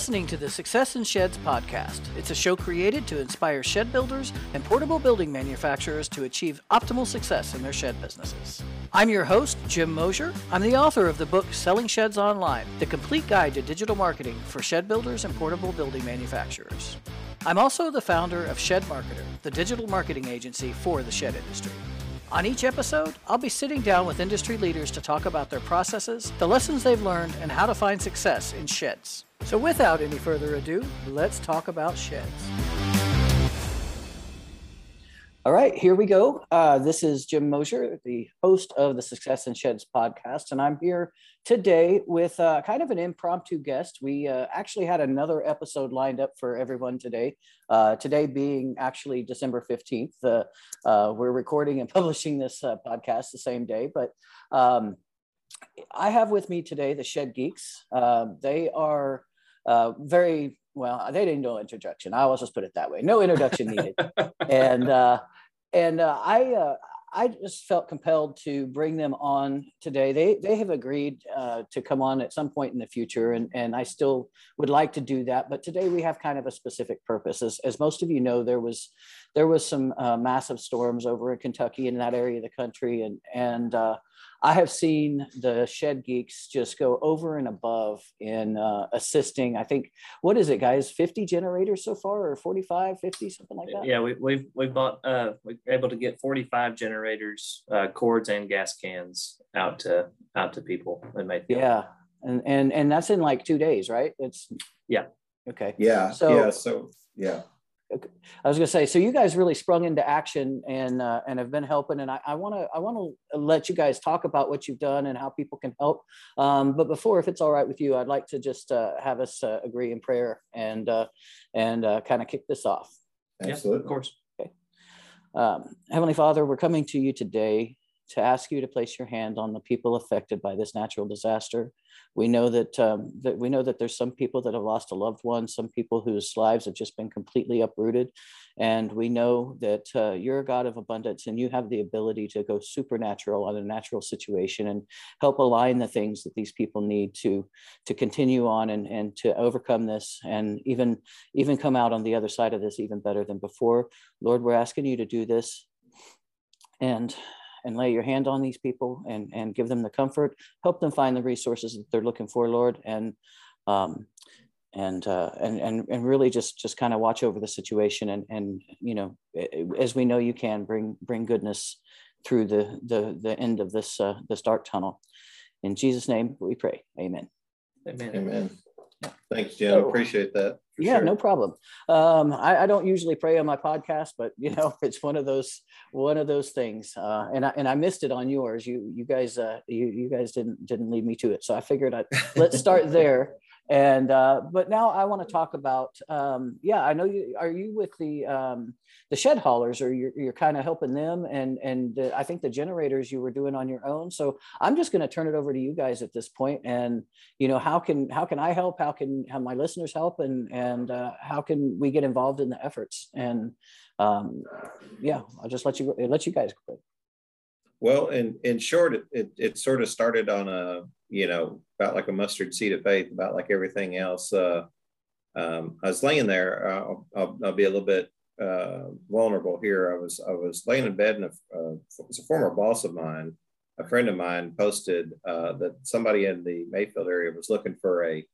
listening to the Success in Sheds podcast. It's a show created to inspire shed builders and portable building manufacturers to achieve optimal success in their shed businesses. I'm your host, Jim Mosier. I'm the author of the book, Selling Sheds Online, the complete guide to digital marketing for shed builders and portable building manufacturers. I'm also the founder of Shed Marketer, the digital marketing agency for the shed industry. On each episode, I'll be sitting down with industry leaders to talk about their processes, the lessons they've learned, and how to find success in sheds. So without any further ado, let's talk about sheds. All right, here we go. This is Jim Mosier, the host of the Success in Sheds podcast, and I'm here today with kind of an impromptu guest. We actually had another episode lined up for everyone today, today being actually December 15th. We're recording and publishing this podcast the same day, but I have with me today the Shed Geeks. They are very... Well, they didn't do an introduction. I always just put it that way. No introduction needed. I just felt compelled to bring them on today. They have agreed to come on at some point in the future, and I still would like to do that. But today we have kind of a specific purpose. As most of you know, there was some massive storms over in Kentucky and in that area of the country, and I have seen the Shed Geeks just go over and above in assisting. I think, what is it, guys? 50 generators so far, or 45, 50, something like that? Yeah, we've bought. We're able to get 45 generators, cords, and gas cans out to people in Mayfield. Yeah, and that's in like 2 days, right? Yeah. Okay. I was going to say, so you guys really sprung into action and have been helping. And I want to let you guys talk about what you've done and how people can help. But before, if it's all right with you, I'd like to just have us agree in prayer and kind of kick this off. Absolutely. Yeah, of course. Okay. Heavenly Father, we're coming to you today to ask you to place your hand on the people affected by this natural disaster. We know that there's some people that have lost a loved one, some people whose lives have just been completely uprooted. And we know that you're a God of abundance, and you have the ability to go supernatural on a natural situation and help align the things that these people need to continue on and to overcome this, and even come out on the other side of this even better than before. Lord, we're asking you to do this and lay your hand on these people and give them the comfort, help them find the resources that they're looking for, Lord, and really just kind of watch over the situation and you know, as we know you can, bring goodness through the end of this dark tunnel. In Jesus' name we pray. Amen. Amen. Amen. Thanks, Jim. So, appreciate that. Yeah, sure. No problem. I don't usually pray on my podcast, but you know, it's one of those things. And I missed it on yours. You guys didn't lead me to it, so I figured let's start there. But now I want to talk about. I know you are with the shed haulers, or you're kind of helping them, and I think the generators you were doing on your own. So I'm just going to turn it over to you guys at this point, and you know, how can I help? How can my listeners help? And how can we get involved in the efforts? And I'll just let you guys go. Well, in short, it sort of started on a, you know, about like a mustard seed of faith, about like everything else. I was laying there. I'll be a little bit vulnerable here. I was laying in bed, and it was a former boss of mine, a friend of mine, posted that somebody in the Mayfield area was looking for a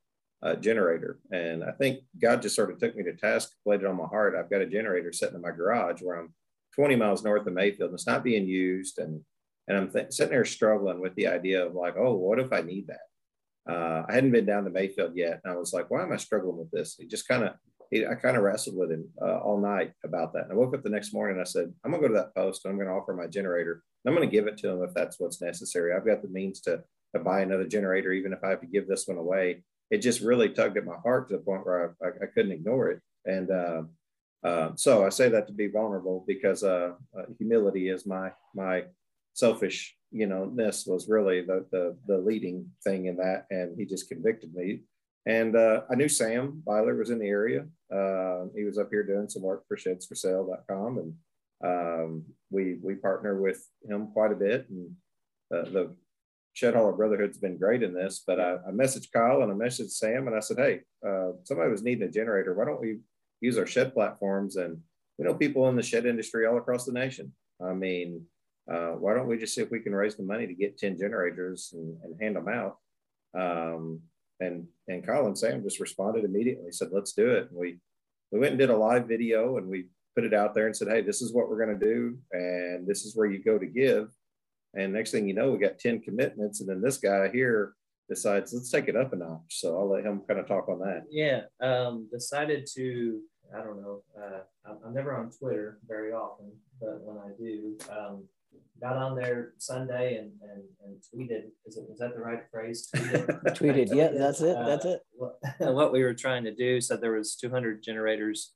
generator. And I think God just sort of took me to task, laid it on my heart. I've got a generator sitting in my garage where I'm 20 miles north of Mayfield, and it's not being used. And I'm sitting there struggling with the idea of like, oh, what if I need that? I hadn't been down to Mayfield yet. And I was like, why am I struggling with this? I kind of wrestled with him all night about that. And I woke up the next morning and I said, I'm going to go to that post, and I'm going to offer my generator. And I'm going to give it to him if that's what's necessary. I've got the means to buy another generator, even if I have to give this one away. It just really tugged at my heart to the point where I couldn't ignore it. And so I say that to be vulnerable, because humility is my selfish, you know, this was really the leading thing in that, and he just convicted me. And I knew Sam Beiler was in the area. He was up here doing some work for ShedsForSale.com, and we partner with him quite a bit. And the Shed Hall of Brotherhood's been great in this, but I messaged Kyle and I messaged Sam, and I said, hey, somebody was needing a generator. Why don't we use our shed platforms? And we know people in the shed industry all across the nation. I mean, why don't we just see if we can raise the money to get 10 generators and hand them out? And Kyle and Sam just responded immediately, said, let's do it. And we went and did a live video, and we put it out there and said, hey, this is what we're going to do, and this is where you go to give. And next thing you know, we got 10 commitments. And then this guy here decides, let's take it up a notch. So I'll let him kind of talk on that. Yeah. Decided to, I don't know, I'm never on Twitter very often, but when I do, got on there Sunday and tweeted, is that the right phrase? Tweeted, yeah, that's it, that's it. What we were trying to do, so there was 200 generators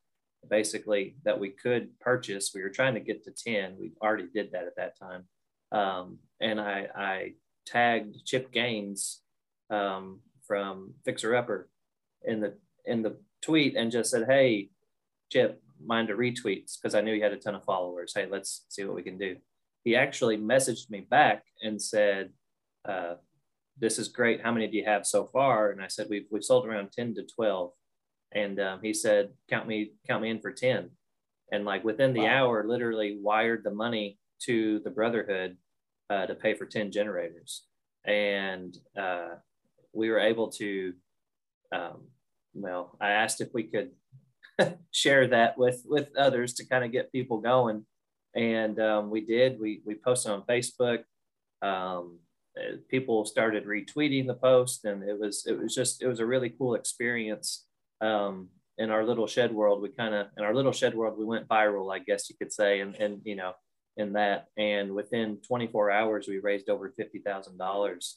basically that we could purchase. We were trying to get to 10. We already did that at that time. And I tagged Chip Gaines from Fixer Upper in the tweet and just said, hey, Chip, mind to retweets, because I knew he had a ton of followers. Hey, let's see what we can do. He actually messaged me back and said, this is great. How many do you have so far? And I said, we've sold around 10 to 12. And he said, count me in for 10. And like within the hour, literally wired the money to the Brotherhood to pay for 10 generators. And we were able to, well, I asked if we could share that with others to kind of get people going. And we did. We posted on Facebook. People started retweeting the post, and it was a really cool experience. In our little shed world, we went viral, I guess you could say, and you know, in that. And within 24 hours, we raised over $50,000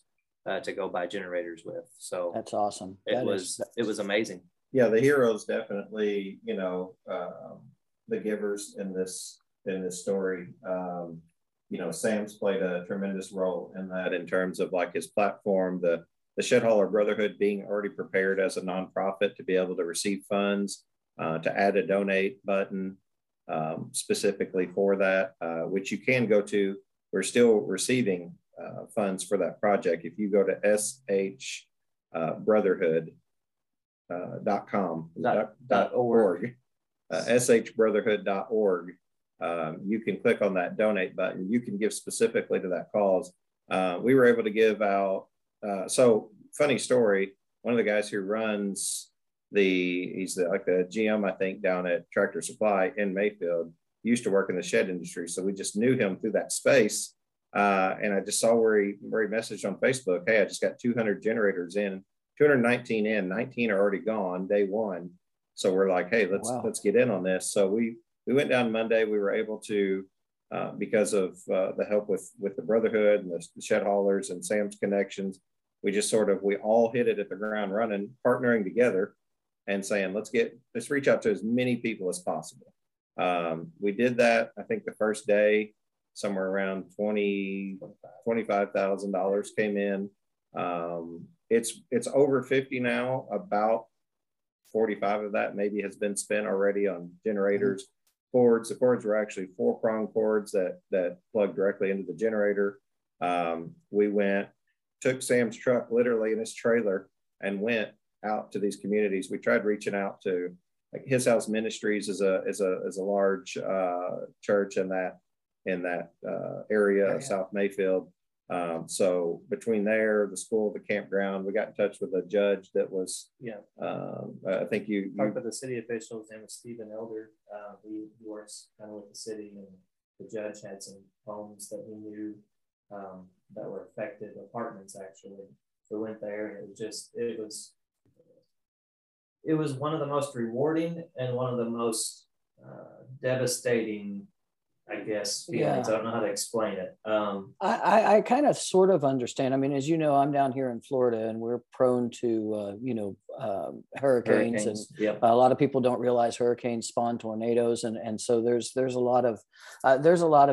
to go buy generators with. So that's awesome. It was amazing. Yeah, the heroes definitely, you know, the givers in this. In this story, you know, Sam's played a tremendous role in that, in terms of like his platform, the Shed Hauler Brotherhood being already prepared as a nonprofit to be able to receive funds, to add a donate button specifically for that, which you can go to. We're still receiving funds for that project. If you go to shbrotherhood.org, you can click on that donate button. You can give specifically to that cause. We were able to give out. So funny story. One of the guys who runs he's the GM, I think, down at Tractor Supply in Mayfield, used to work in the shed industry. So we just knew him through that space. And I just saw where he messaged on Facebook, hey, I just got 200 generators in, 219 in, 19 are already gone day one. So we're like, hey, let's get in on this. So we went down Monday. We were able to, because of the help with the Brotherhood and the shed haulers and Sam's connections, we all hit it at the ground running, partnering together and saying, let's reach out to as many people as possible. We did that, I think the first day, somewhere around $25,000 came in. It's over 50 now, about 45 of that maybe has been spent already on generators. Mm-hmm. Cords. The cords were actually 4-prong cords that plug directly into the generator. We took Sam's truck literally in his trailer and went out to these communities. We tried reaching out to, like, His House Ministries is a large church in that area of South Mayfield. So between there, the school, the campground, we got in touch with a judge that was, I think you talked about the city officials. His name was Stephen Elder. He works kind of with the city, and the judge had some homes that he knew, that were affected, apartments actually. So we went there, and it was one of the most rewarding and one of the most, devastating, I guess, feelings. Yeah. I don't know how to explain it. I kind of sort of understand. I mean, as you know, I'm down here in Florida, and we're prone to, hurricanes. And yep. A lot of people don't realize hurricanes spawn tornadoes. And so there's a lot of,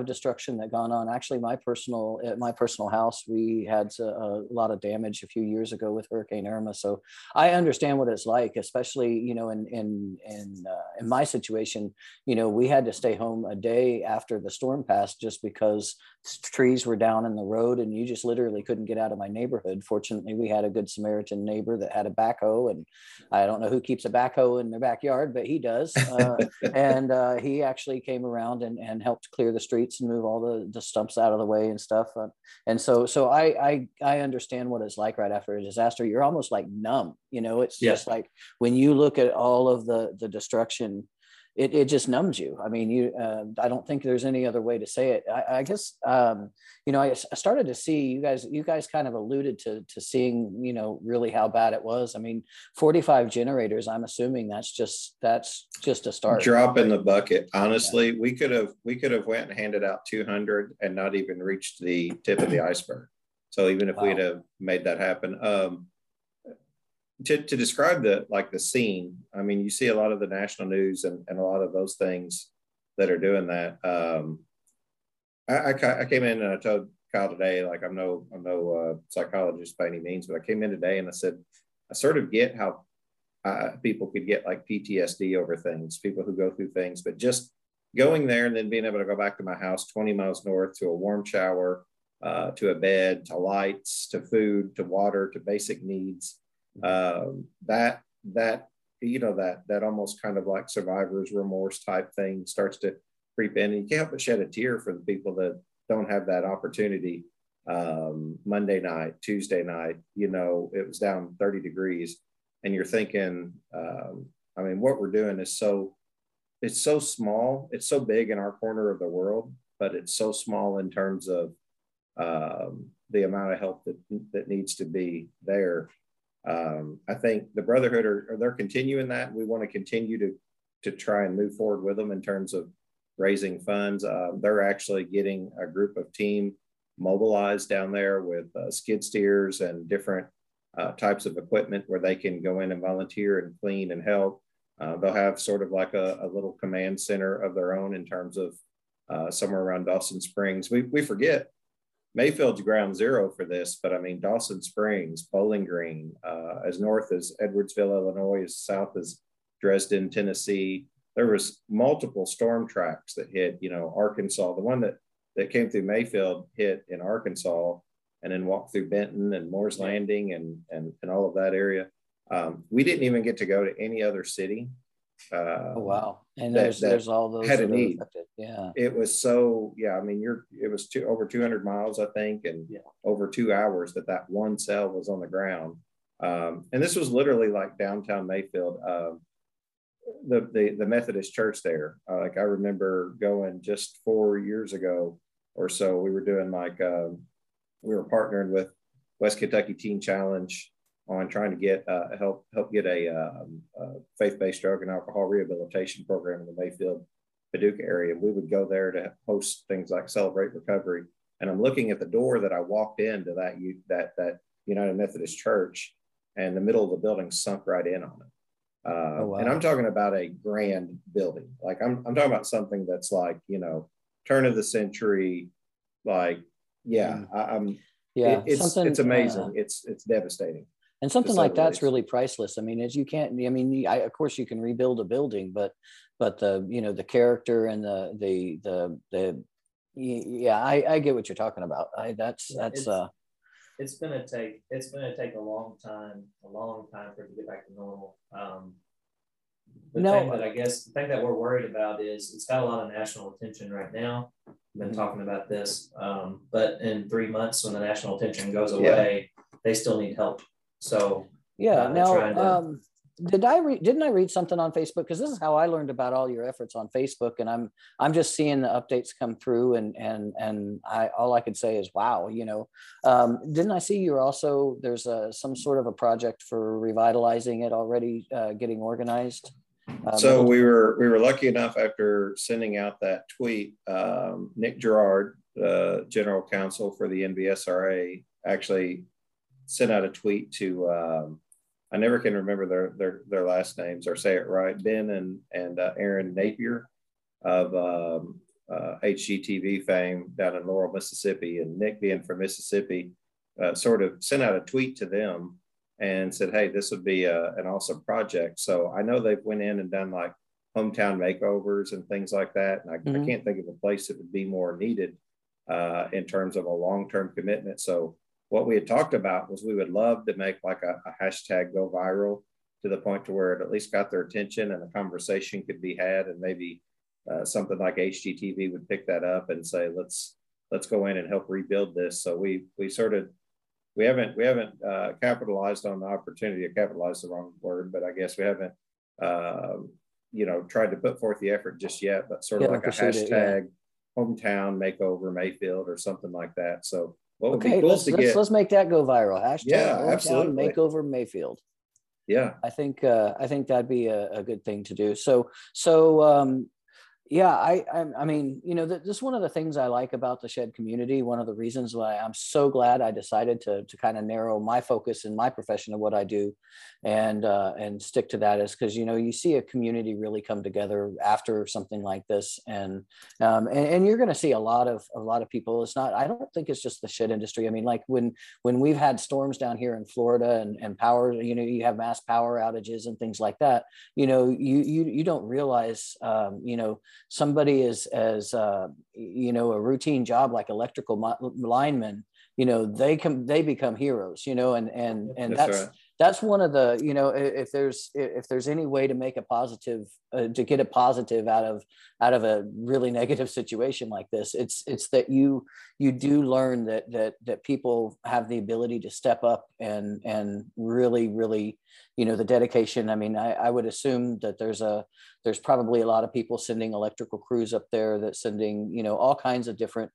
destruction that gone on. Actually, my personal house, we had a lot of damage a few years ago with Hurricane Irma. So I understand what it's like, especially, in my situation, we had to stay home a day after the storm passed just because trees were down in the road and you just literally couldn't get out of my neighborhood. Fortunately, we had a good Samaritan neighbor that had a backhoe, and I don't know who keeps a backhoe in their backyard, but he does. And he actually came around and helped clear the streets and move all the stumps out of the way and stuff. And so I understand what it's like right after a disaster. You're almost like numb, it's just like when you look at all of the destruction, it just numbs you. I mean, I don't think there's any other way to say it. I guess, I started to see you guys kind of alluded to seeing, really how bad it was. I mean, 45 generators, I'm assuming that's just a start. Drop in the bucket. Honestly, yeah. we could have went and handed out 200 and not even reached the tip of the iceberg. So even if we'd have made that happen, to describe the scene, I mean, you see a lot of the national news and a lot of those things that are doing that. I came in and I told Kyle today, like, I'm no psychologist by any means, but I came in today and I said, I sort of get how people could get like PTSD over things, people who go through things, but just going there and then being able to go back to my house 20 miles north to a warm shower, to a bed, to lights, to food, to water, to basic needs. That almost kind of like survivor's remorse type thing starts to creep in, and you can't help but shed a tear for the people that don't have that opportunity. Monday night, Tuesday night, it was down 30 degrees and you're thinking, I mean, what we're doing is it's so small, it's so big in our corner of the world, but it's so small in terms of, the amount of help that needs to be there. I think the Brotherhood they're continuing that. We want to continue to try and move forward with them in terms of raising funds. They're actually getting a group of team mobilized down there with skid steers and different types of equipment where they can go in and volunteer and clean and help. They'll have sort of like a little command center of their own in terms of somewhere around Dawson Springs. We forget Mayfield's ground zero for this, but I mean, Dawson Springs, Bowling Green, as north as Edwardsville, Illinois, as south as Dresden, Tennessee. There was multiple storm tracks that hit, Arkansas. The one that came through Mayfield hit in Arkansas and then walked through Benton and Moore's Landing and all of that area. We didn't even get to go to any other city. And there's all those had a need. Yeah, it was so. Yeah, I mean, it was over 200 miles, I think, and over 2 hours that one cell was on the ground. And this was literally like downtown Mayfield, the Methodist church there. Like I remember going just 4 years ago or so. We were doing like we were partnering with West Kentucky Teen Challenge on trying to get help get a faith-based drug and alcohol rehabilitation program in the Mayfield, Paducah area. We would go there to host things like Celebrate Recovery. And I'm looking at the door that I walked into that United Methodist Church, and the middle of the building sunk right in on it. And I'm talking about a grand building. Like I'm talking about something that's like, turn of the century, like, it's amazing. It's devastating. And something like that's really priceless. I mean, of course you can rebuild a building, but the character and I get what you're talking about. It's going to take a long time for it to get back to normal. The thing that we're worried about is it's got a lot of national attention right now. I've been talking about this, but in 3 months when the national attention goes away, they still need help. So yeah, didn't I read something on Facebook? Because this is how I learned about all your efforts on Facebook, and I'm just seeing the updates come through, and all I could say is wow. Didn't I see you're also there's some sort of a project for revitalizing it already getting organized? So we were lucky enough after sending out that tweet, Nick Girard, the general counsel for the NBSRA, actually sent out a tweet to I never can remember their last names or say it right. Ben and Aaron Napier of HGTV fame down in Laurel, Mississippi, and Nick being from Mississippi, sort of sent out a tweet to them and said, hey, this would be an awesome project. So I know they've went in and done like hometown makeovers and things like that. And I can't think of a place that would be more needed in terms of a long-term commitment. So what we had talked about was we would love to make like a hashtag go viral to the point to where it at least got their attention and a conversation could be had, and maybe something like HGTV would pick that up and say, let's go in and help rebuild this. So we haven't capitalized on the opportunity. Capitalized the wrong word, but I guess we haven't tried to put forth the effort just yet. But sort of like a hashtag hometown makeover Mayfield or something like that. So what would be cool to get? Let's make that go viral. Hashtag hometown makeover Mayfield. Yeah, I think that'd be a good thing to do. Yeah, I mean, this is one of the things I like about the Shed community. One of the reasons why I'm so glad I decided to kind of narrow my focus in my profession of what I do and stick to that is because, you see a community really come together after something like this. And you're going to see a lot of people. It's not, I don't think it's just the shed industry. I mean, like when we've had storms down here in Florida and power, you have mass power outages and things like that, you don't realize, somebody is as a routine job like electrical linemen, they become heroes, and that's one of the, if there's any way to make a positive, to get a positive out of a really negative situation like this, it's that you do learn that people have the ability to step up and really, really, the dedication. I mean, I would assume that there's probably a lot of people sending electrical crews up there that's sending, all kinds of different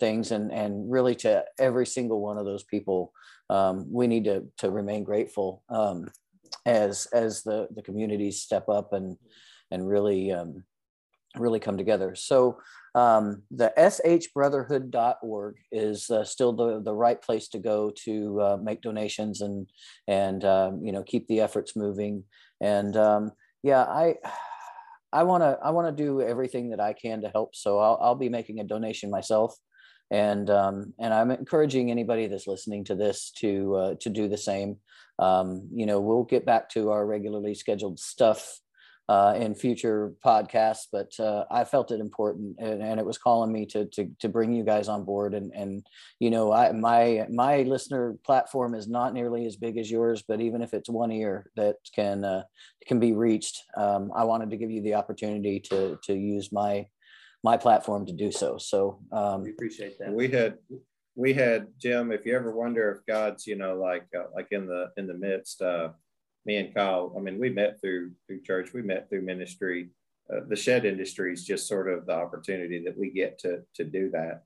things, and really to every single one of those people, we need to remain grateful as the communities step up and really really come together. So the shbrotherhood.org is still the right place to go to make donations and keep the efforts moving. And I want to do everything that I can to help. So I'll be making a donation myself. And I'm encouraging anybody that's listening to this to do the same. We'll get back to our regularly scheduled stuff in future podcasts, but I felt it important, and it was calling me to bring you guys on board. My listener platform is not nearly as big as yours, but even if it's one ear that can be reached, I wanted to give you the opportunity to use my platform to do so. So we appreciate that. We had Jim, if you ever wonder if God's, like in the midst, me and Kyle, I mean, we met through church, we met through ministry. The shed industry is just sort of the opportunity that we get to do that.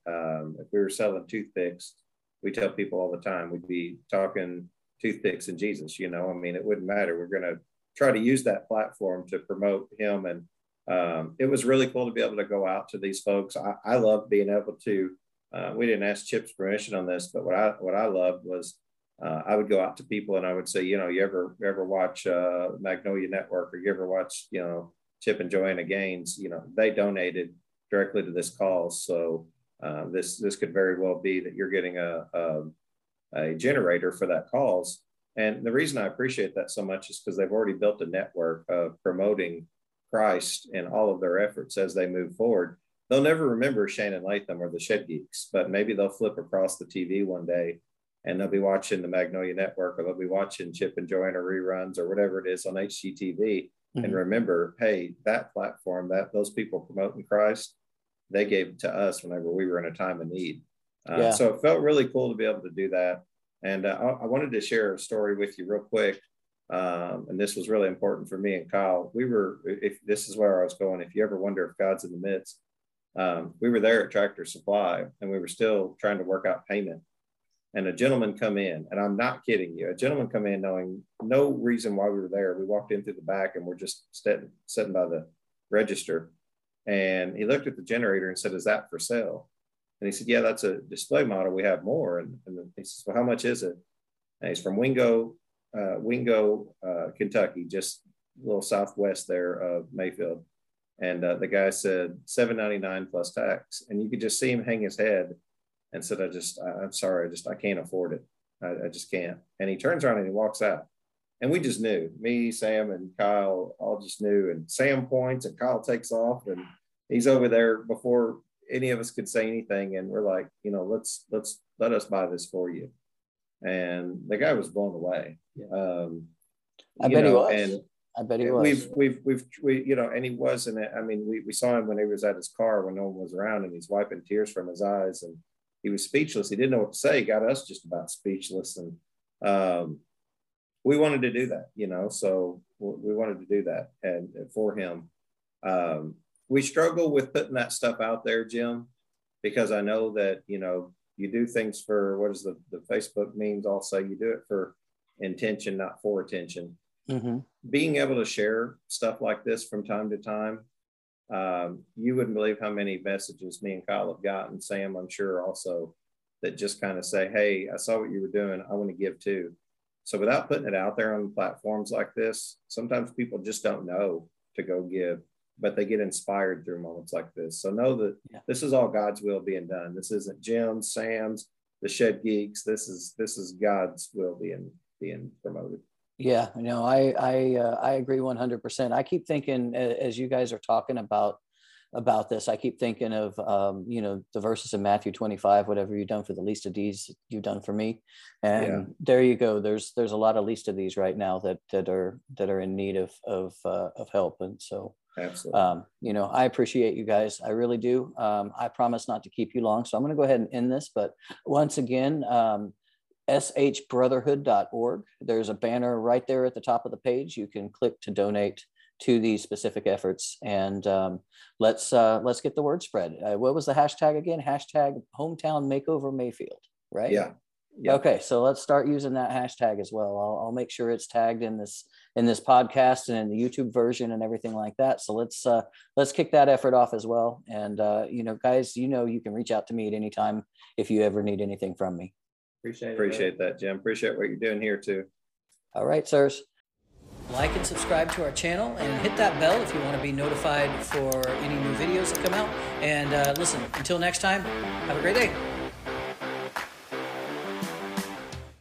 If we were selling toothpicks, we tell people all the time, we'd be talking toothpicks and Jesus, I mean, it wouldn't matter. We're going to try to use that platform to promote him. And it was really cool to be able to go out to these folks. I love being able to, we didn't ask Chip's permission on this, but what I loved was I would go out to people and I would say, you ever watch Magnolia Network, or you ever watch, Chip and Joanna Gaines, they donated directly to this cause. So this could very well be that you're getting a generator for that cause. And the reason I appreciate that so much is because they've already built a network of promoting Christ in all of their efforts as they move forward. They'll never remember Shane and Latham or the Shed Geeks, but maybe they'll flip across the TV one day and they'll be watching the Magnolia Network, or they'll be watching Chip and Joanna reruns or whatever it is on HGTV and remember, hey, that platform, that those people promoting Christ, they gave it to us whenever we were in a time of need. So it felt really cool to be able to do that. And I wanted to share a story with you real quick. And this was really important for me and Kyle. If this is where I was going, if you ever wonder if God's in the midst, we were there at Tractor Supply and we were still trying to work out payment, and a gentleman come in, and I'm not kidding you, a gentleman come in knowing no reason why we were there. We walked in through the back and we're just sitting by the register, and he looked at the generator and said, "Is that for sale?" And he said, "Yeah, that's a display model. We have more." And he says, "Well, how much is it?" And he's from Wingo, Wingo, Kentucky, just a little southwest there of Mayfield. And the guy said $7.99 plus tax. And you could just see him hang his head and said, I'm sorry, I can't afford it. I just can't. And he turns around and he walks out. And we just knew, me, Sam, and Kyle, all just knew. And Sam points and Kyle takes off and he's over there before any of us could say anything. And we're like, you know, let us buy this for you. And the guy was blown away. I bet he was. We've you know, and he wasn't, I mean, we saw him when he was at his car when no one was around and he's wiping tears from his eyes and he was speechless. He didn't know what to say. He got us just about speechless. And we wanted to do that, you know, so we wanted to do that. And for him, we struggle with putting that stuff out there, Jim, because I know that, you know, you do things for, what is the Facebook memes all say, you do it for intention, not for attention. Mm-hmm. Being able to share stuff like this from time to time, you wouldn't believe how many messages me and Kyle have gotten, Sam, I'm sure also, that just kind of say, hey, I saw what you were doing. I want to give too. So without putting it out there on platforms like this, sometimes people just don't know to go give, but they get inspired through moments like this. So know that This is all God's will being done. This isn't Jim's, Sam's, the Shed Geeks. This is God's will being promoted. Yeah, no, I agree 100%. I keep thinking as you guys are talking about this, I keep thinking of, you know, the verses in Matthew 25, whatever you've done for the least of these, you've done for me. And There you go. There's a lot of least of these right now that are in need of help. And so, absolutely. You know, I appreciate you guys. I really do. I promise not to keep you long. So I'm going to go ahead and end this, but once again, shbrotherhood.org. There's a banner right there at the top of the page. You can click to donate to these specific efforts, and let's get the word spread. What was the hashtag again? Hashtag hometown makeover Mayfield, right? Yeah. Okay, so let's start using that hashtag as well. I'll make sure it's tagged in this podcast and in the YouTube version and everything like that. So let's kick that effort off as well. And you know, guys, you know, you can reach out to me at any time if you ever need anything from me. Appreciate that, Jim. Appreciate what you're doing here too. All right, sirs. Like and subscribe to our channel and hit that bell if you want to be notified for any new videos that come out. And listen, until next time, have a great day.